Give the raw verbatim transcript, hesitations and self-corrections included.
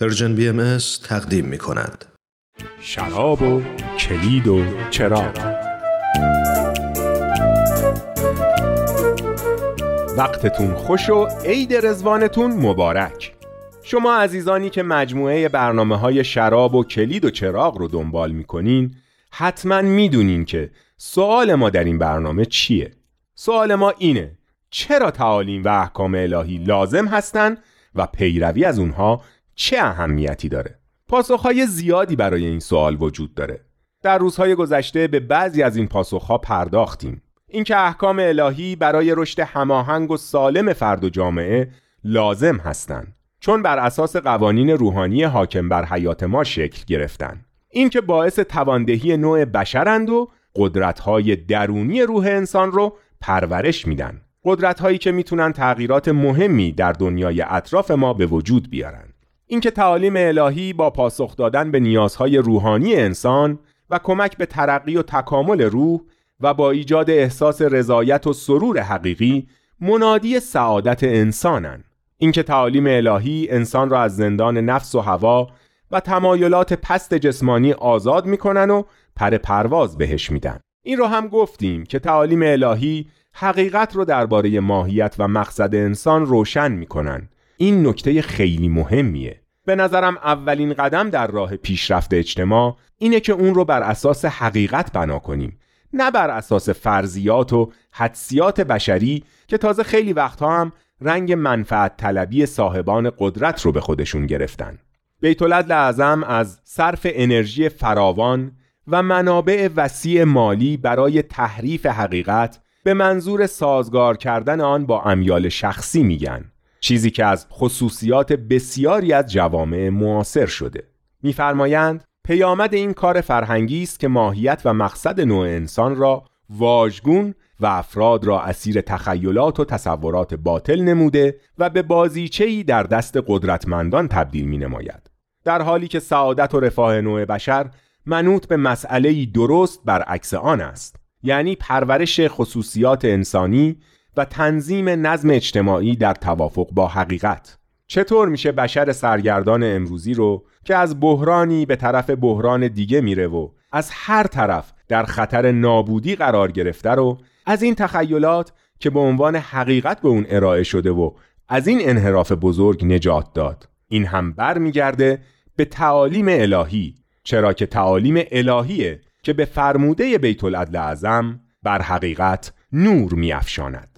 پرژن بی ام اس تقدیم می کند. شراب و کلید و چراغ. وقتتون خوش و عید رضوانتون مبارک. شما عزیزانی که مجموعه برنامه‌های شراب و کلید و چراغ رو دنبال می‌کنین، حتما می‌دونین که سوال ما در این برنامه چیه؟ سوال ما اینه: چرا تعالیم و احکام الهی لازم هستن و پیروی از اونها چه اهمیتی داره؟ پاسخ‌های زیادی برای این سوال وجود داره. در روزهای گذشته به بعضی از این پاسخ‌ها پرداختیم. اینکه احکام الهی برای رشد هماهنگ و سالم فرد و جامعه لازم هستند، چون بر اساس قوانین روحانی حاکم بر حیات ما شکل گرفتن. اینکه باعث تواندهی نوع بشرند و قدرت‌های درونی روح انسان رو پرورش میدن، قدرت‌هایی که میتونن تغییرات مهمی در دنیای اطراف ما به وجود بیارن. اینکه تعالیم الهی با پاسخ دادن به نیازهای روحانی انسان و کمک به ترقی و تکامل روح و با ایجاد احساس رضایت و سرور حقیقی منادی سعادت انسانن. اینکه تعالیم الهی انسان را از زندان نفس و هوا و تمایلات پست جسمانی آزاد میکنن و پر پرواز بهش میدن. این رو هم گفتیم که تعالیم الهی حقیقت رو درباره ماهیت و مقصد انسان روشن میکنن. این نکته خیلی مهمیه. به نظرم اولین قدم در راه پیشرفت اجتماع اینه که اون رو بر اساس حقیقت بنا کنیم، نه بر اساس فرضیات و حدسیات بشری که تازه خیلی وقتها هم رنگ منفعت طلبی صاحبان قدرت رو به خودشون گرفتن. بیتالعدل اعظم از صرف انرژی فراوان و منابع وسیع مالی برای تحریف حقیقت به منظور سازگار کردن آن با امیال شخصی میگن، چیزی که از خصوصیات بسیاری از جوامع معاصر شده. میفرمایند پیامد این کار فرهنگی است که ماهیت و مقصد نوع انسان را واژگون و افراد را اسیر تخیلات و تصورات باطل نموده و به بازیچه‌ای در دست قدرتمندان تبدیل می‌نماید، در حالی که سعادت و رفاه نوع بشر منوط به مسئله‌ای درست برعکس آن است، یعنی پرورش خصوصیات انسانی و تنظیم نظم اجتماعی در توافق با حقیقت. چطور میشه بشر سرگردان امروزی رو که از بحرانی به طرف بحران دیگه میره و از هر طرف در خطر نابودی قرار گرفته رو از این تخیلات که به عنوان حقیقت به اون ارائه شده و از این انحراف بزرگ نجات داد؟ این هم بر میگرده به تعالیم الهی، چرا که تعالیم الهیه که به فرموده بیتالعدل اعظم بر حقیقت نور میافشاند.